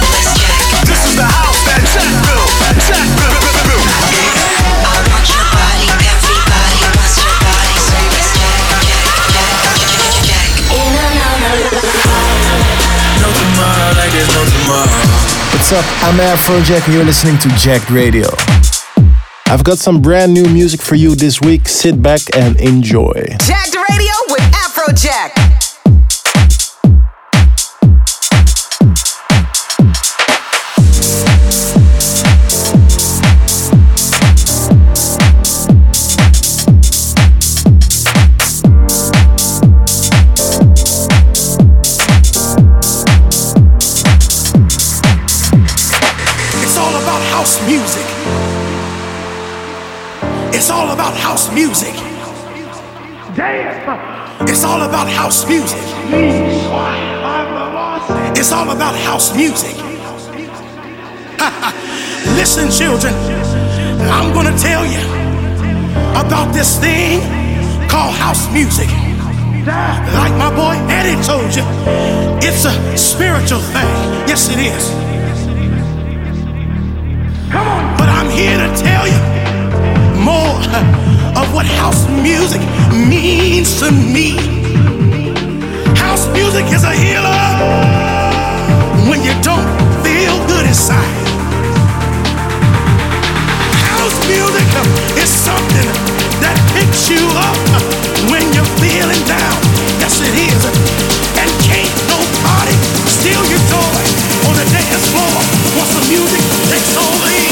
This is the house that Jack built. Jack built. I want your body, everybody wants your body. So let's jack. No tomorrow, like there's no tomorrow. What's up? I'm Afrojack and you're listening to Jacked Radio. I've got some brand new music for you this week. Sit back and enjoy. Jacked Radio with Afrojack. House music. Damn. It's all about house music. It's all about house music. Listen, children, I'm gonna tell you about this thing called house music. Like my boy Eddie told you, it's a spiritual thing. Yes, it is. Come on. But I'm here to tell you more of what house music means to me. House music is a healer when you don't feel good inside. House music is something that picks you up when you're feeling down. Yes, it is. And can't nobody steal your joy on the dance floor once the music takes over you.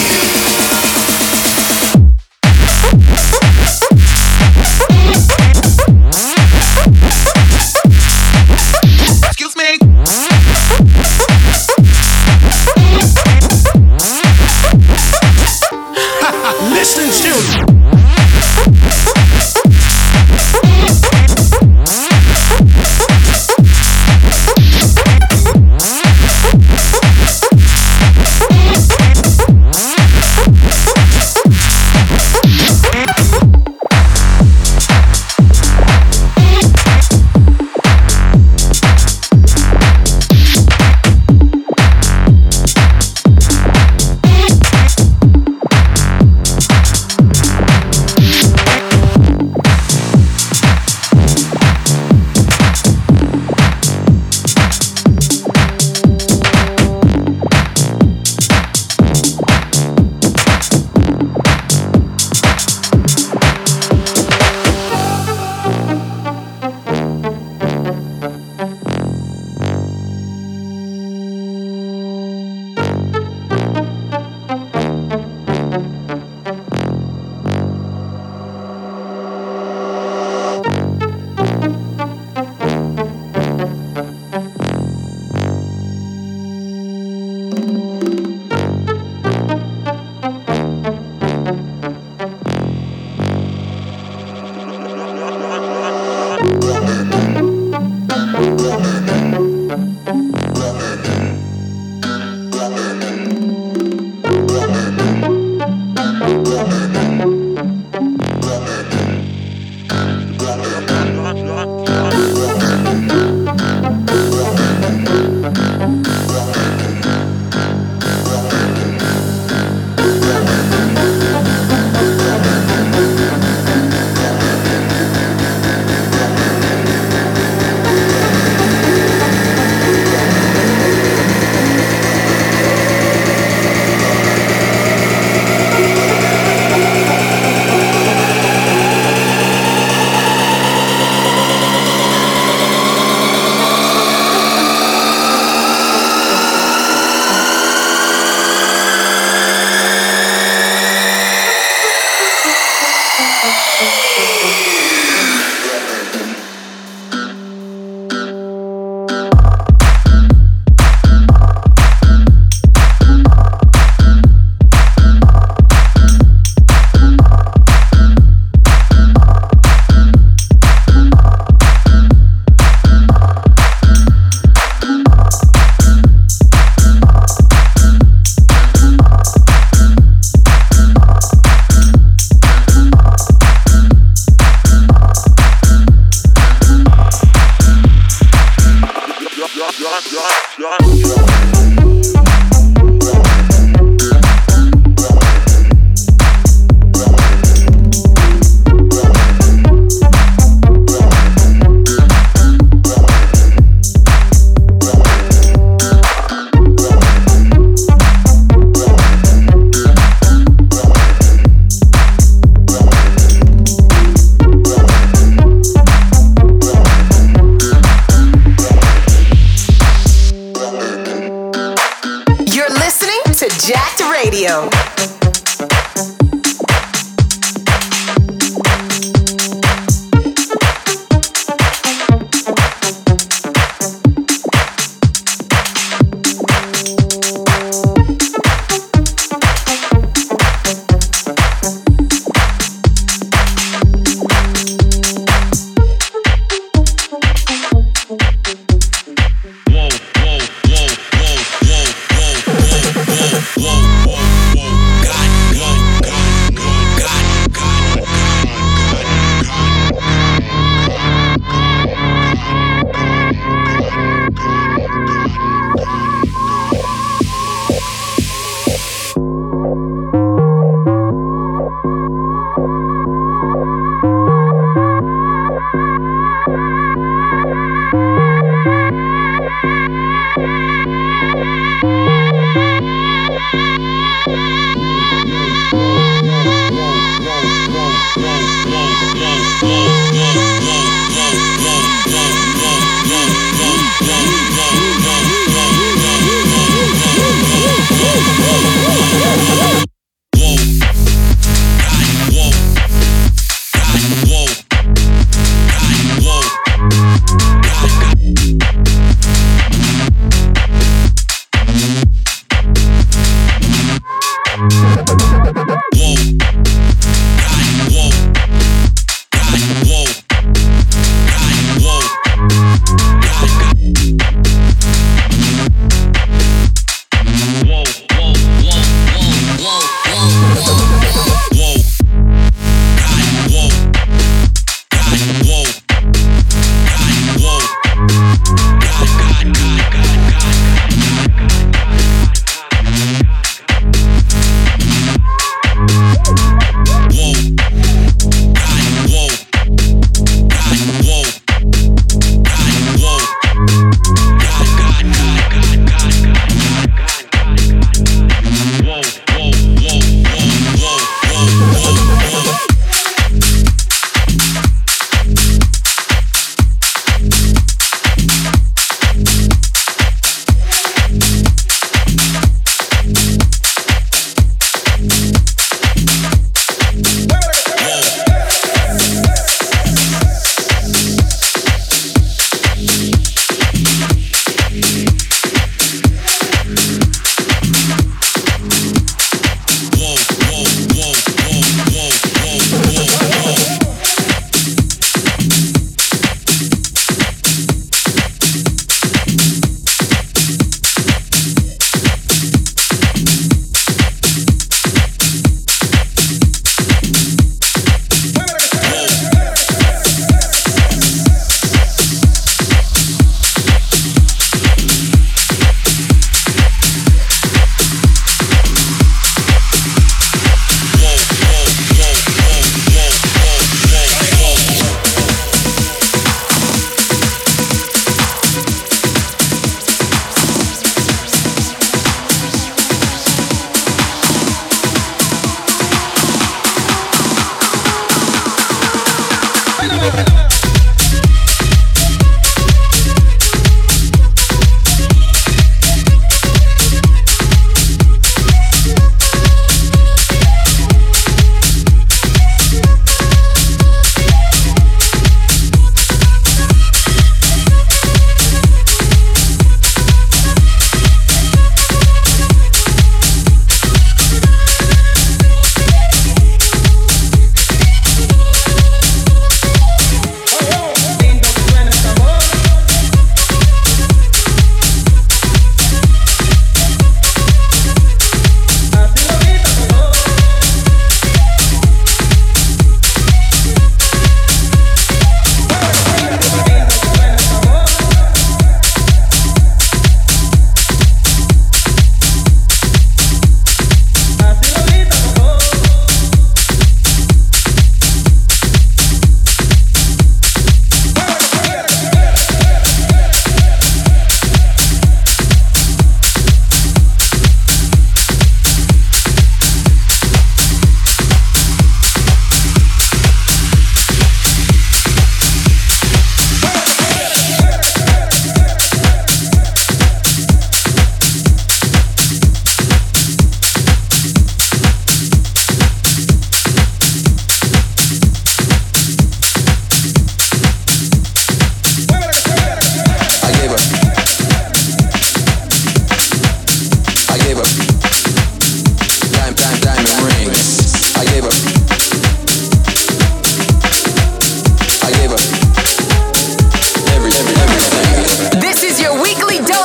Whoa, whoa, whoa, whoa, whoa, whoa, whoa, whoa, whoa.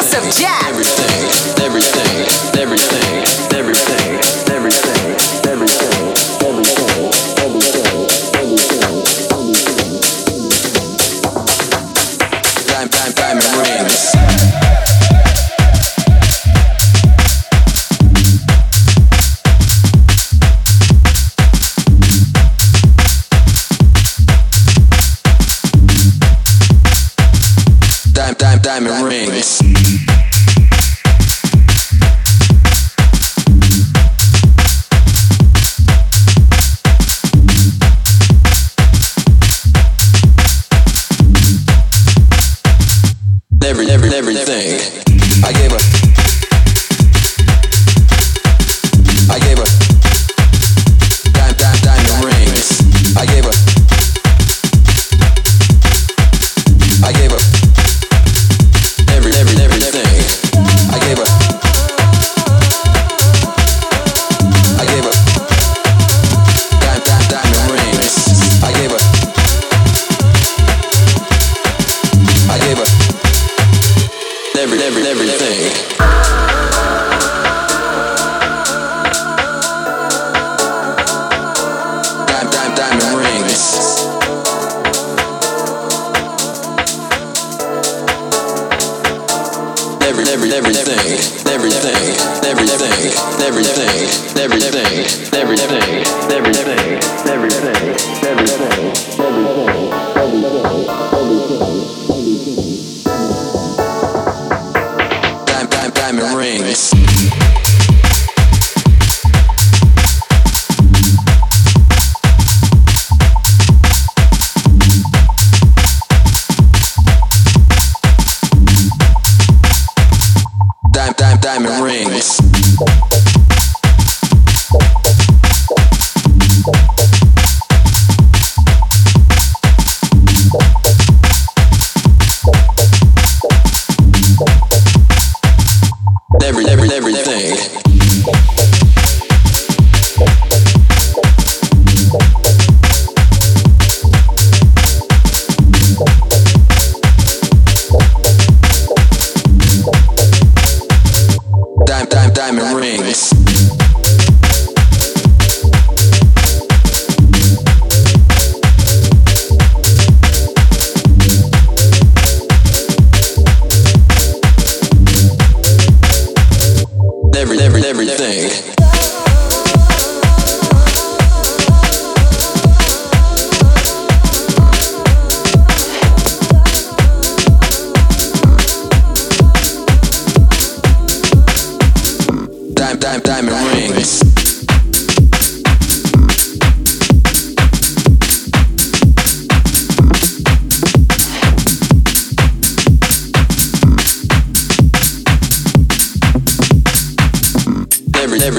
House of Jack.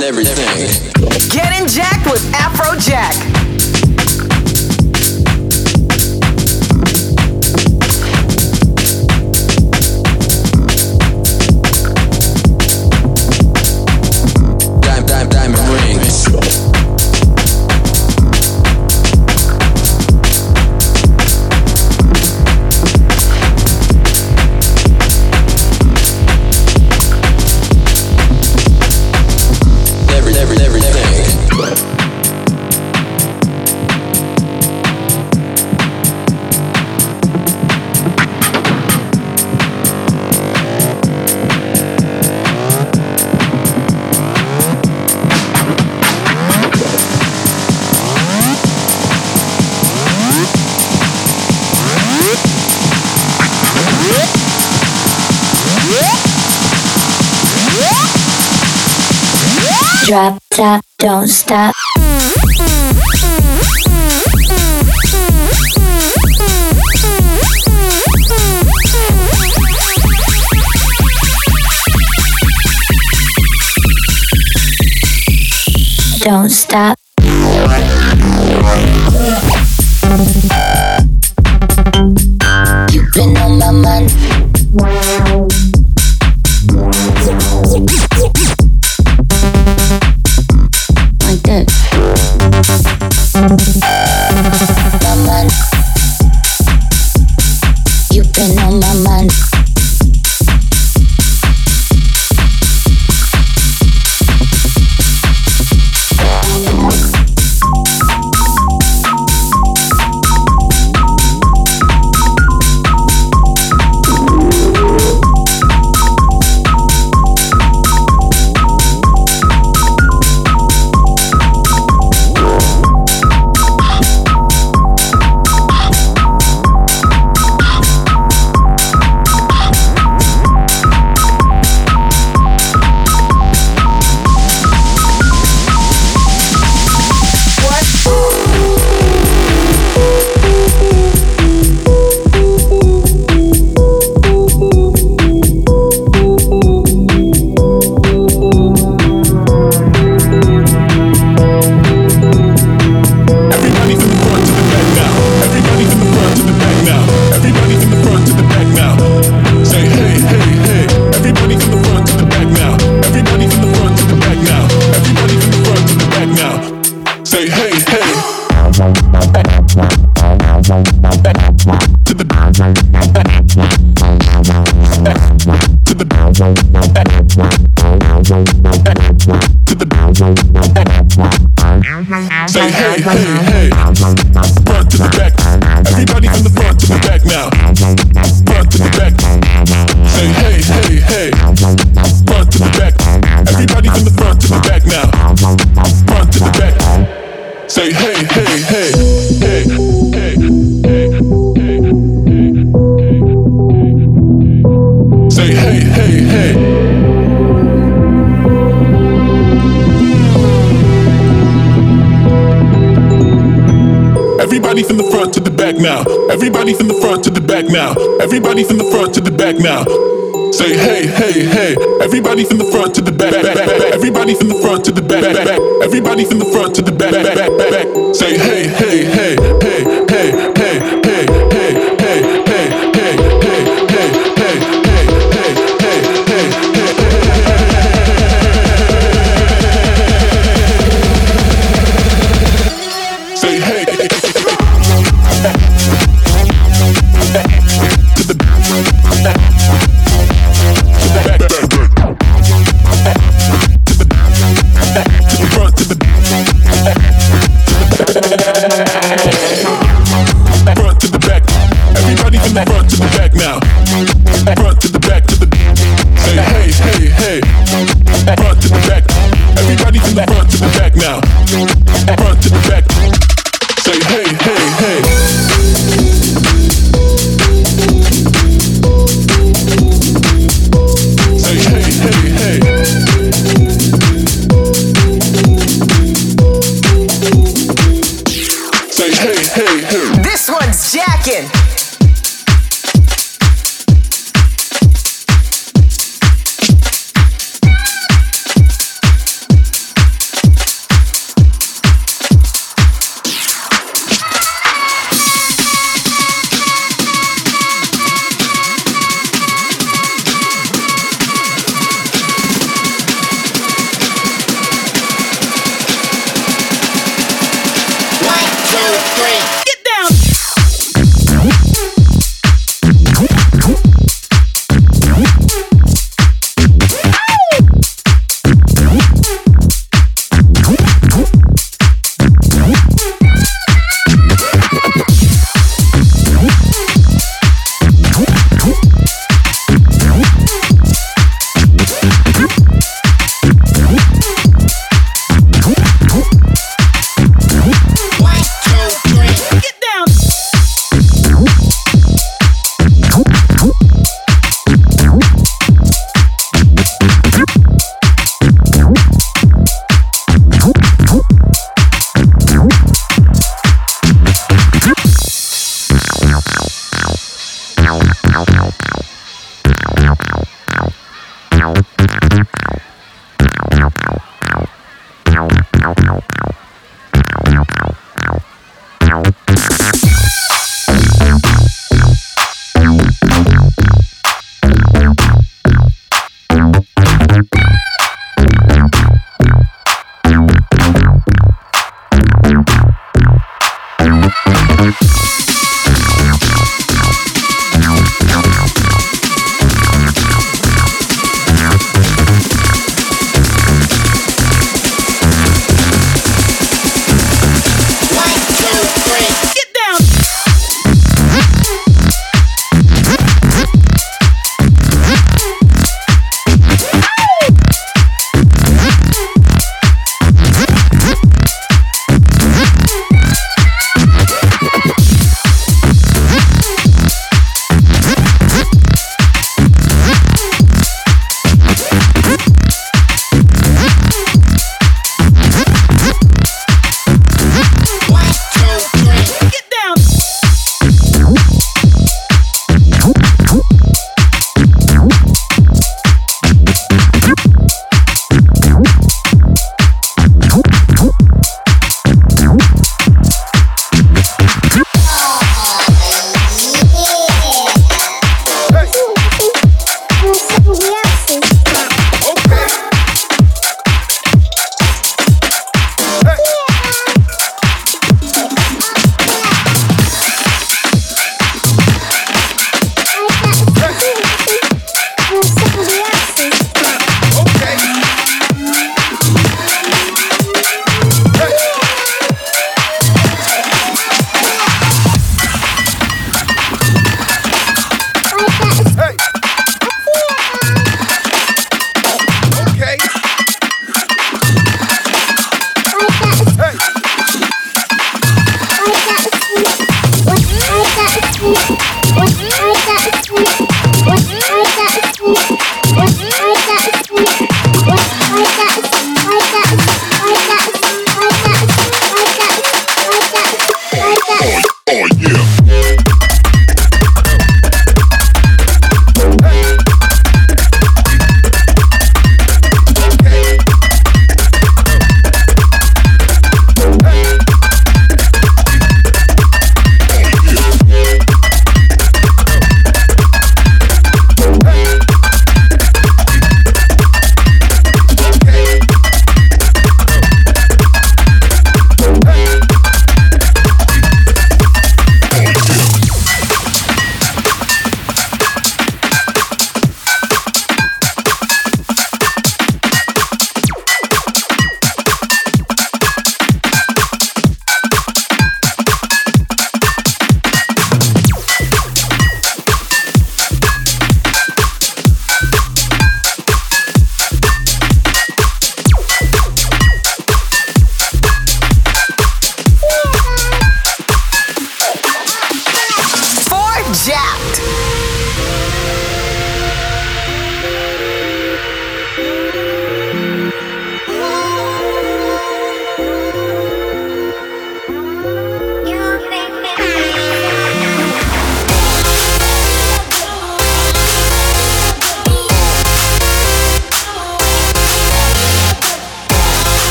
Everything. Get in Jacked with Afrojack. Drop top, don't stop. Don't stop. You've been on my mind. You've been on my mind. Say hey, hey, hey. Everybody from the front to the back now. Everybody from the front to the back now. Everybody from the front to the back now. Say hey, hey, hey. Everybody from the front to the back. Everybody from the front to the back. Everybody from the front to the back. Say hey, hey, hey, hey, hey, hey, hey, hey, hey, hey, hey, hey, hey, hey, hey, hey, hey, hey. Say hey.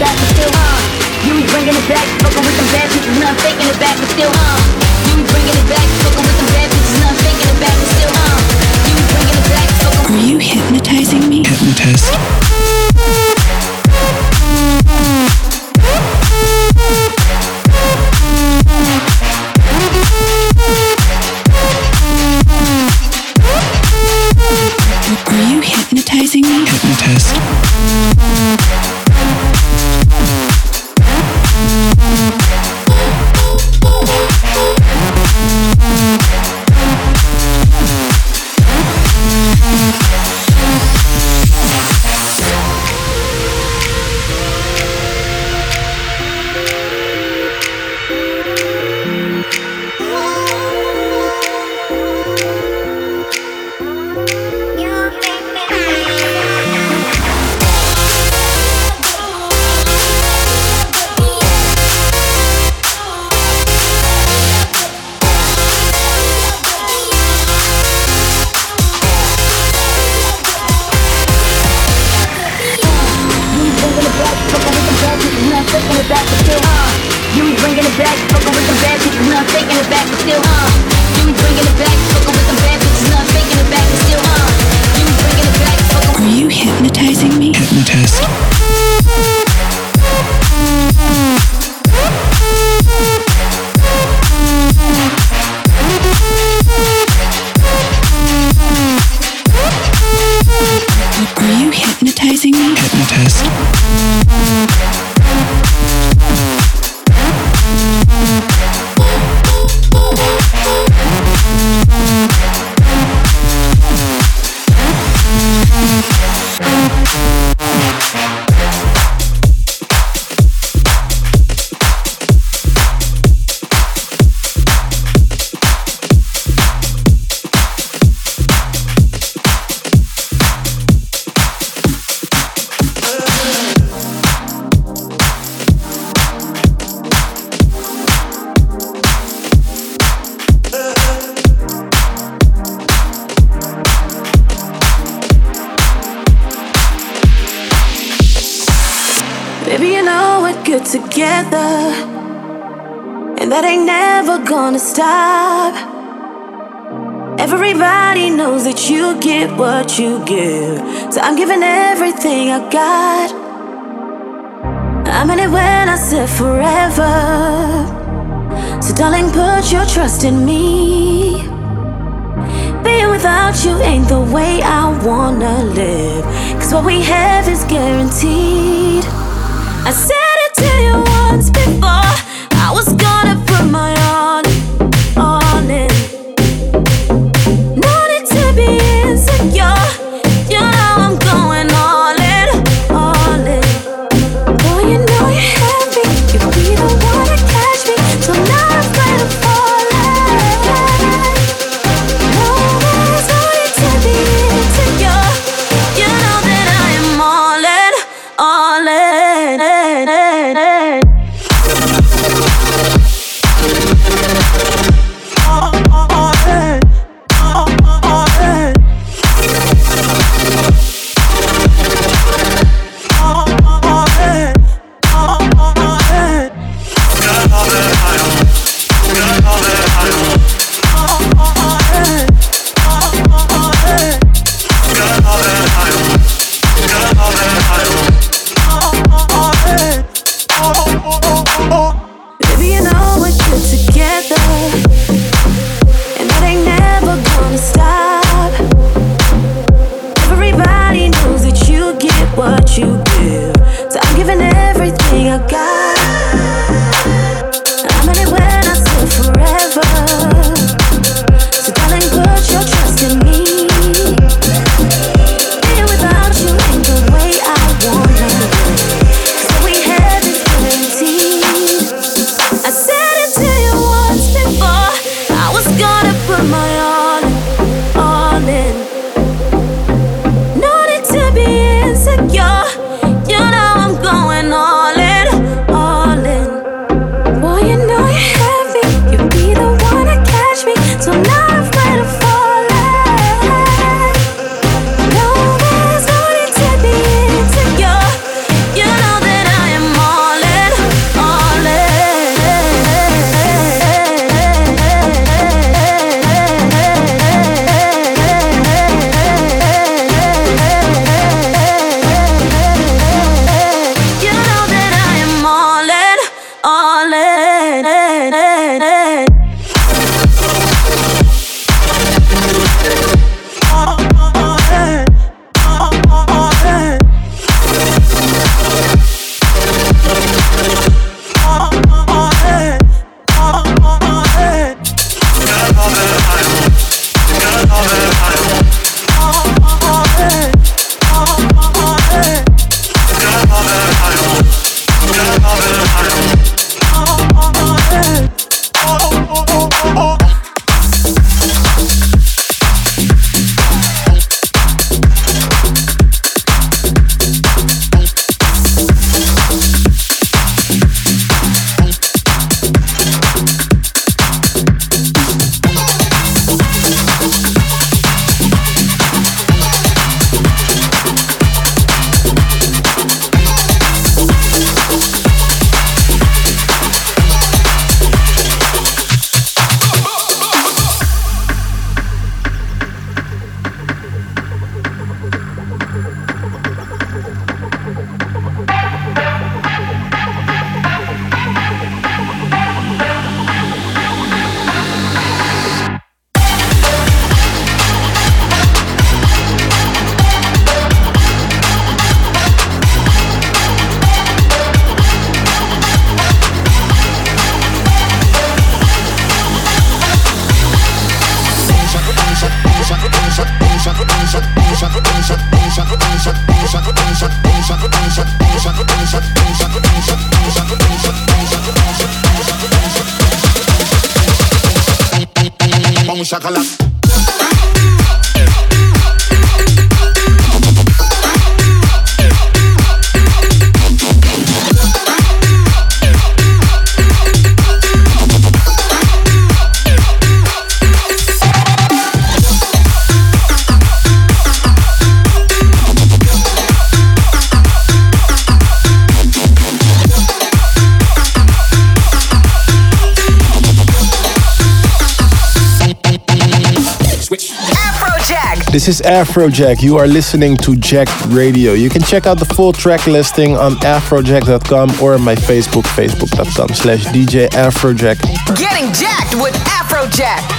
back, but still, You be bringing it back, fucking with them bad bitches, not faking it back, but still, You be bringing it back, fucking with them bad bitches, not faking it back, but still, You be bringing it back, fucking. Are you hypnotizing me? Hypnotized. What you give, so I'm giving everything I got. I'm in it when I said forever. So darling, put your trust in me. Being without you ain't the way I wanna live, 'cause what we have is guaranteed. I said it to you once before, I was gonna put my on it. No need to be insecure, you know I'm going all in. Shakalaka. This is Afrojack. You are listening to Jacked Radio. You can check out the full track listing on afrojack.com or my Facebook, facebook.com/DJ Afrojack. Getting jacked with Afrojack.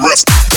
Rest.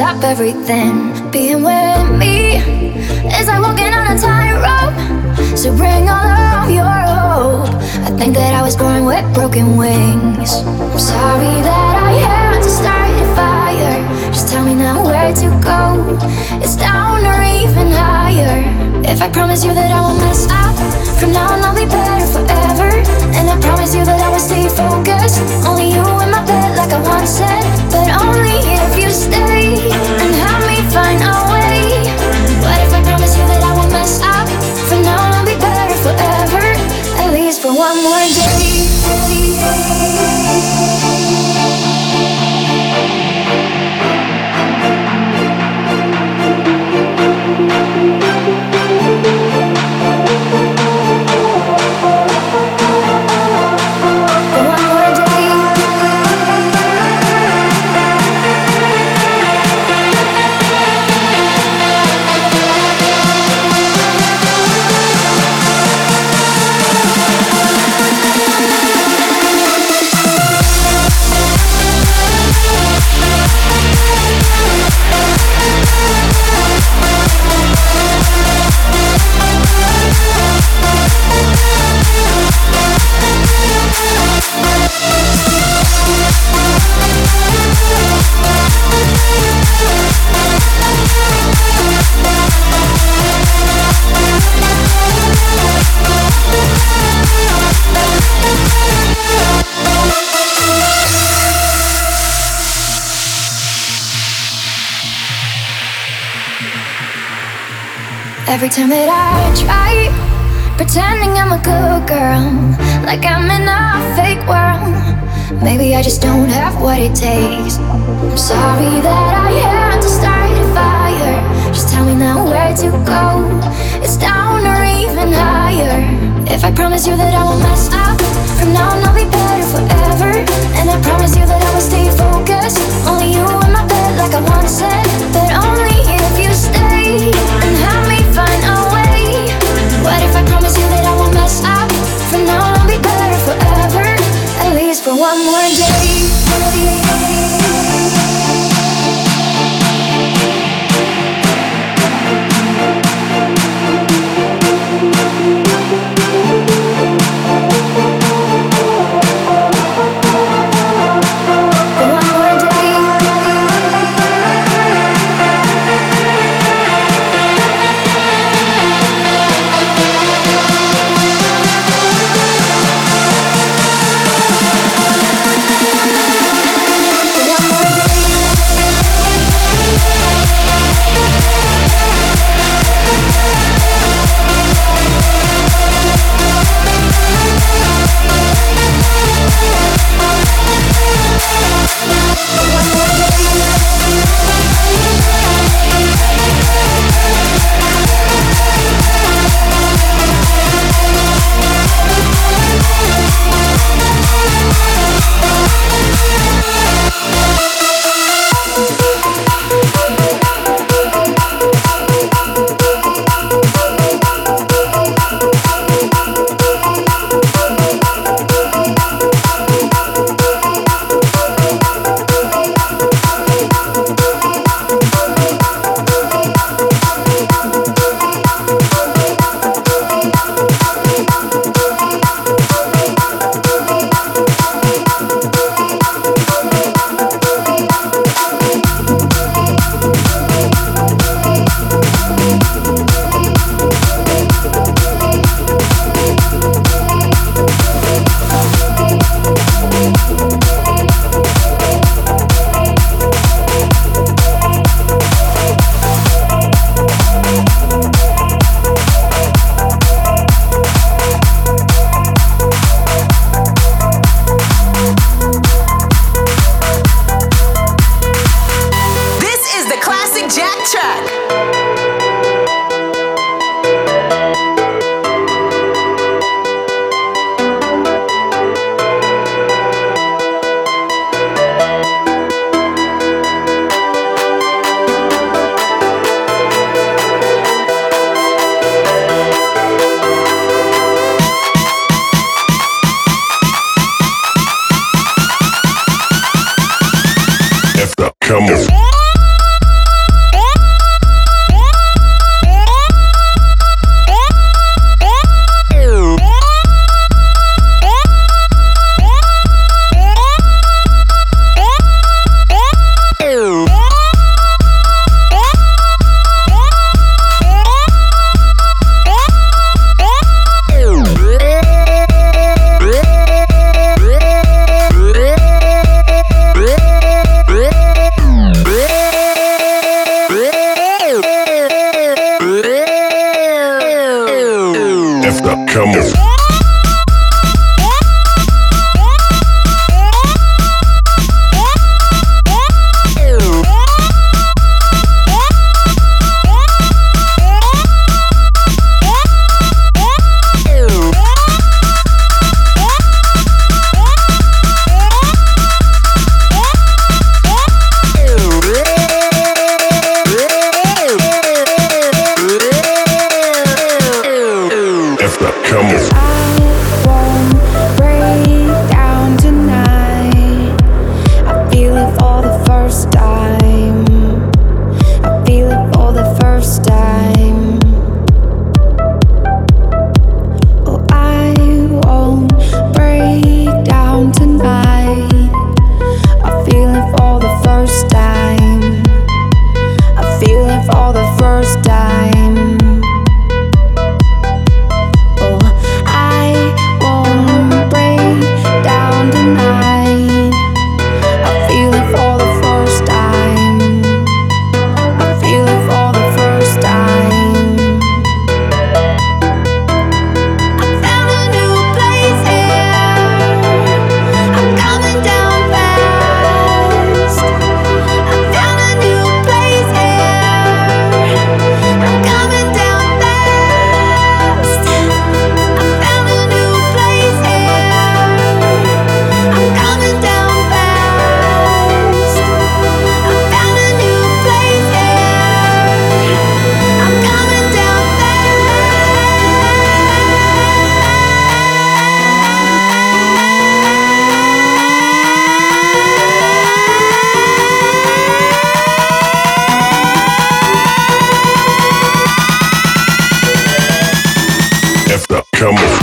Up everything. Being with me is like walking on a tightrope. So bring all of your hope. I think that I was born with broken wings. I'm sorry that I had to start a fire. Just tell me now where to go. It's down or even higher. If I promise you that I won't mess up, from now on I'll be better forever. And I promise you that I will stay focused. Only you in my bed like I once said. But only if you stay. And help me find a way. What if I promise you that I won't mess up? From now on I'll be better forever. At least for one more day. For one more day. Every time that I try, pretending I'm a good girl, like I'm in a fake world, maybe I just don't have what it takes. I'm sorry that I had to start a fire. Just tell me now where to go. It's down or even higher. If I promise you that I won't mess up, from now on I'll be better forever. And I promise you that I will stay focused. Only you in my bed like I once said, but only if you stay and help me find a way. What if I promise you that I won't mess up? From now on I'll be better forever, at least for one more day. Come on. Come on.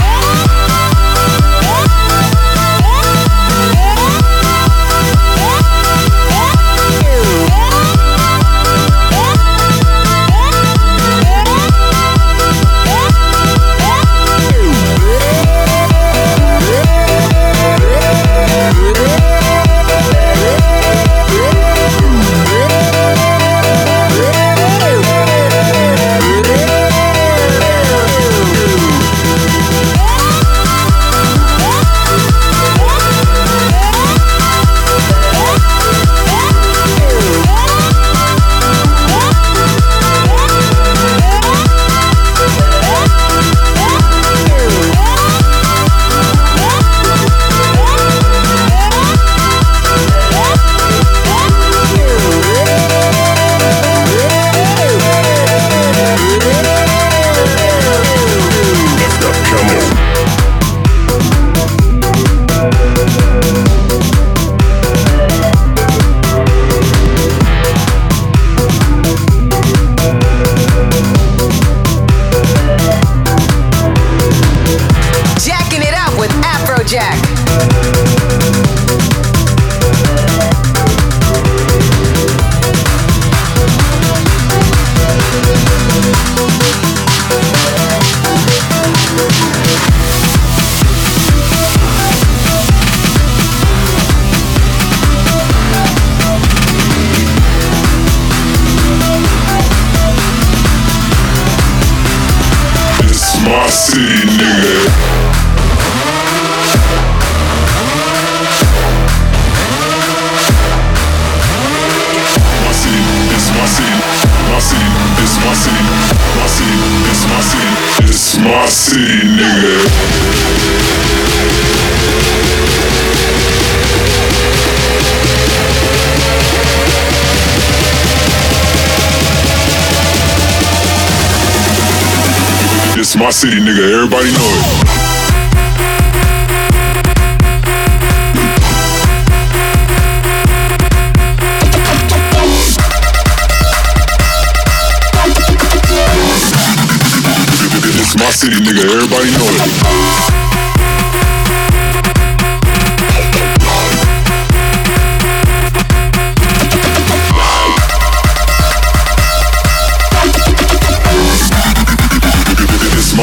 My city, nigga, everybody know it. It's my city, nigga, everybody know it.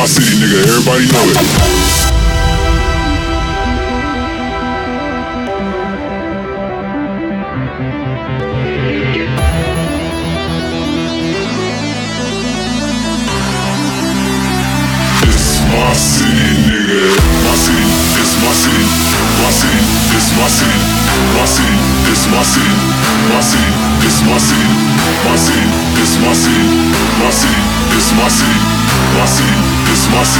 My city, nigga, everybody know it. It's my city, nigga. My city, it's my city. My city, it's my city. My city, it's my city. My city, it's my city. My city, it's my city. My city, it's my city.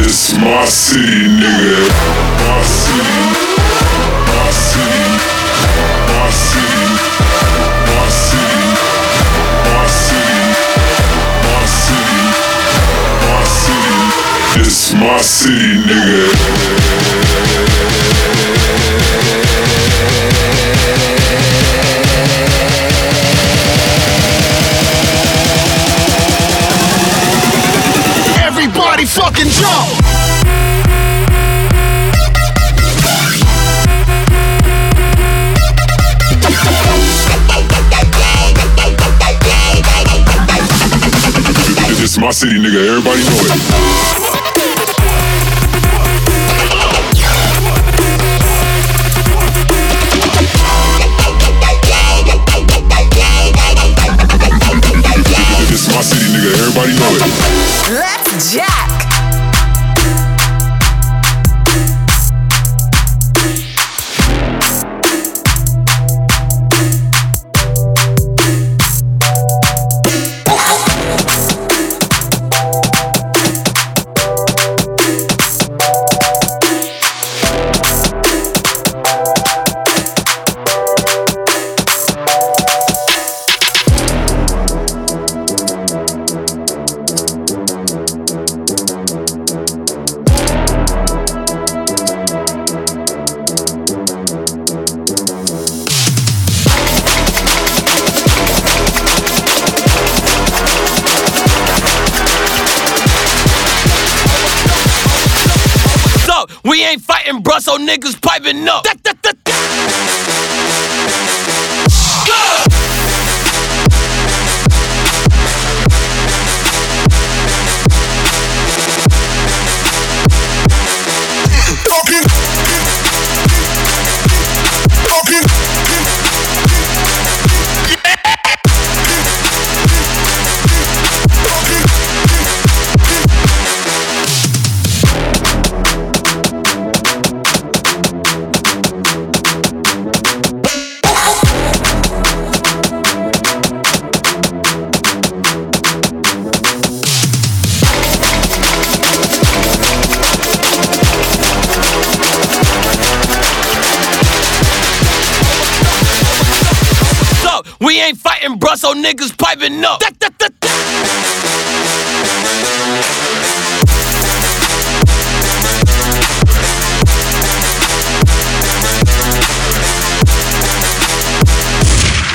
My city, it's my city, it's my city, nigga. My city, my city, my city, my city, my city, my city, my city, it's my city, nigga. Everybody fucking jump! It's my city, nigga, everybody know it. Let's jack. We ain't fighting, bruh, so niggas piping up. We ain't fighting, bruh, so niggas piping up.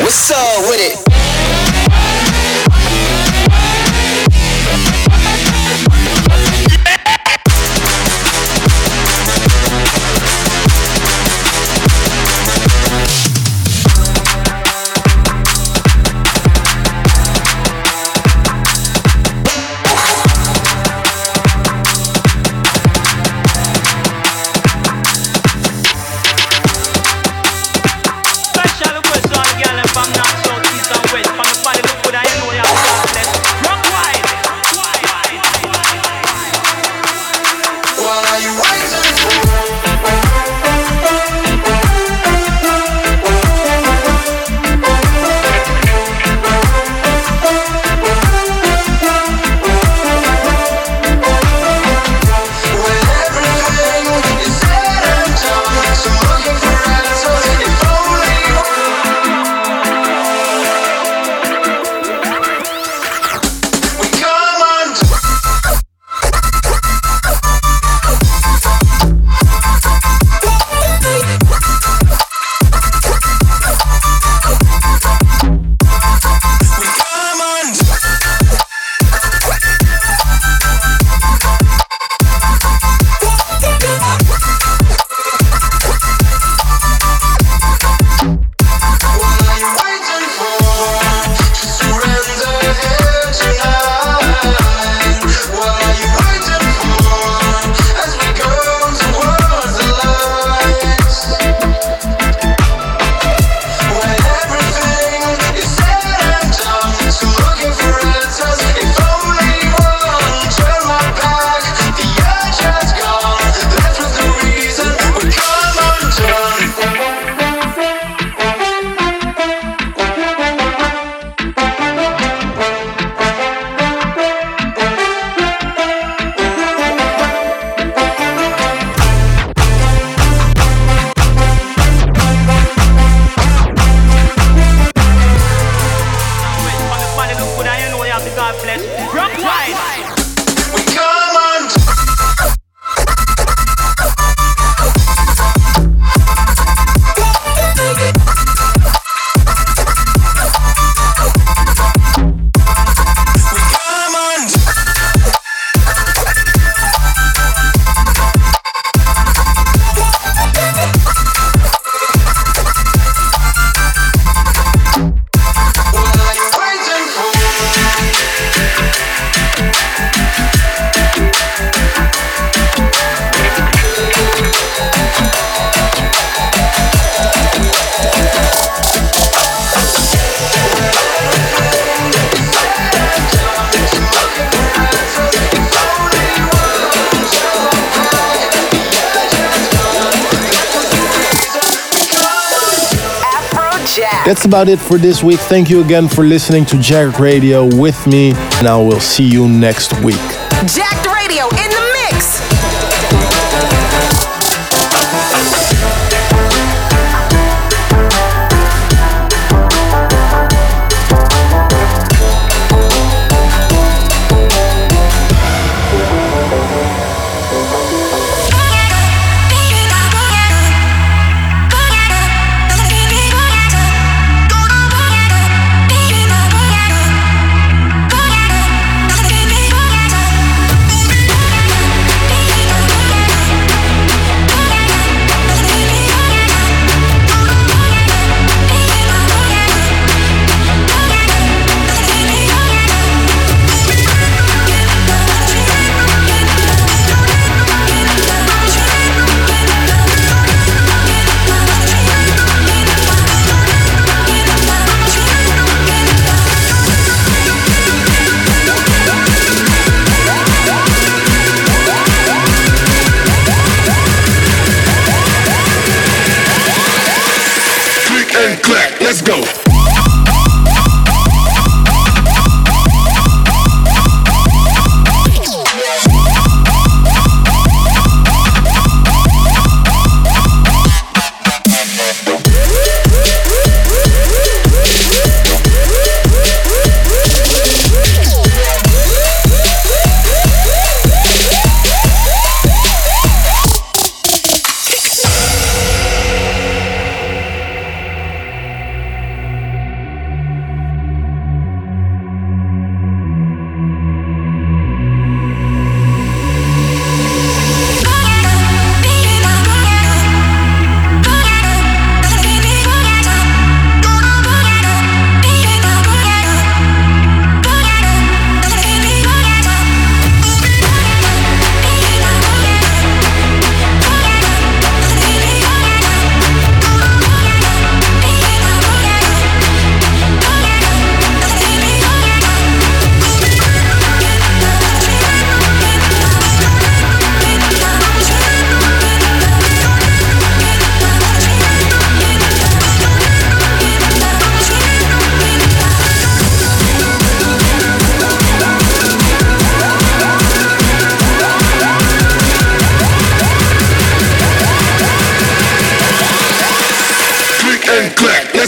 What's up with it? That's about it for this week. Thank you again for listening to Jacked Radio with me, and I will see you next week. Jacked Radio in the mix.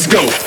Let's go.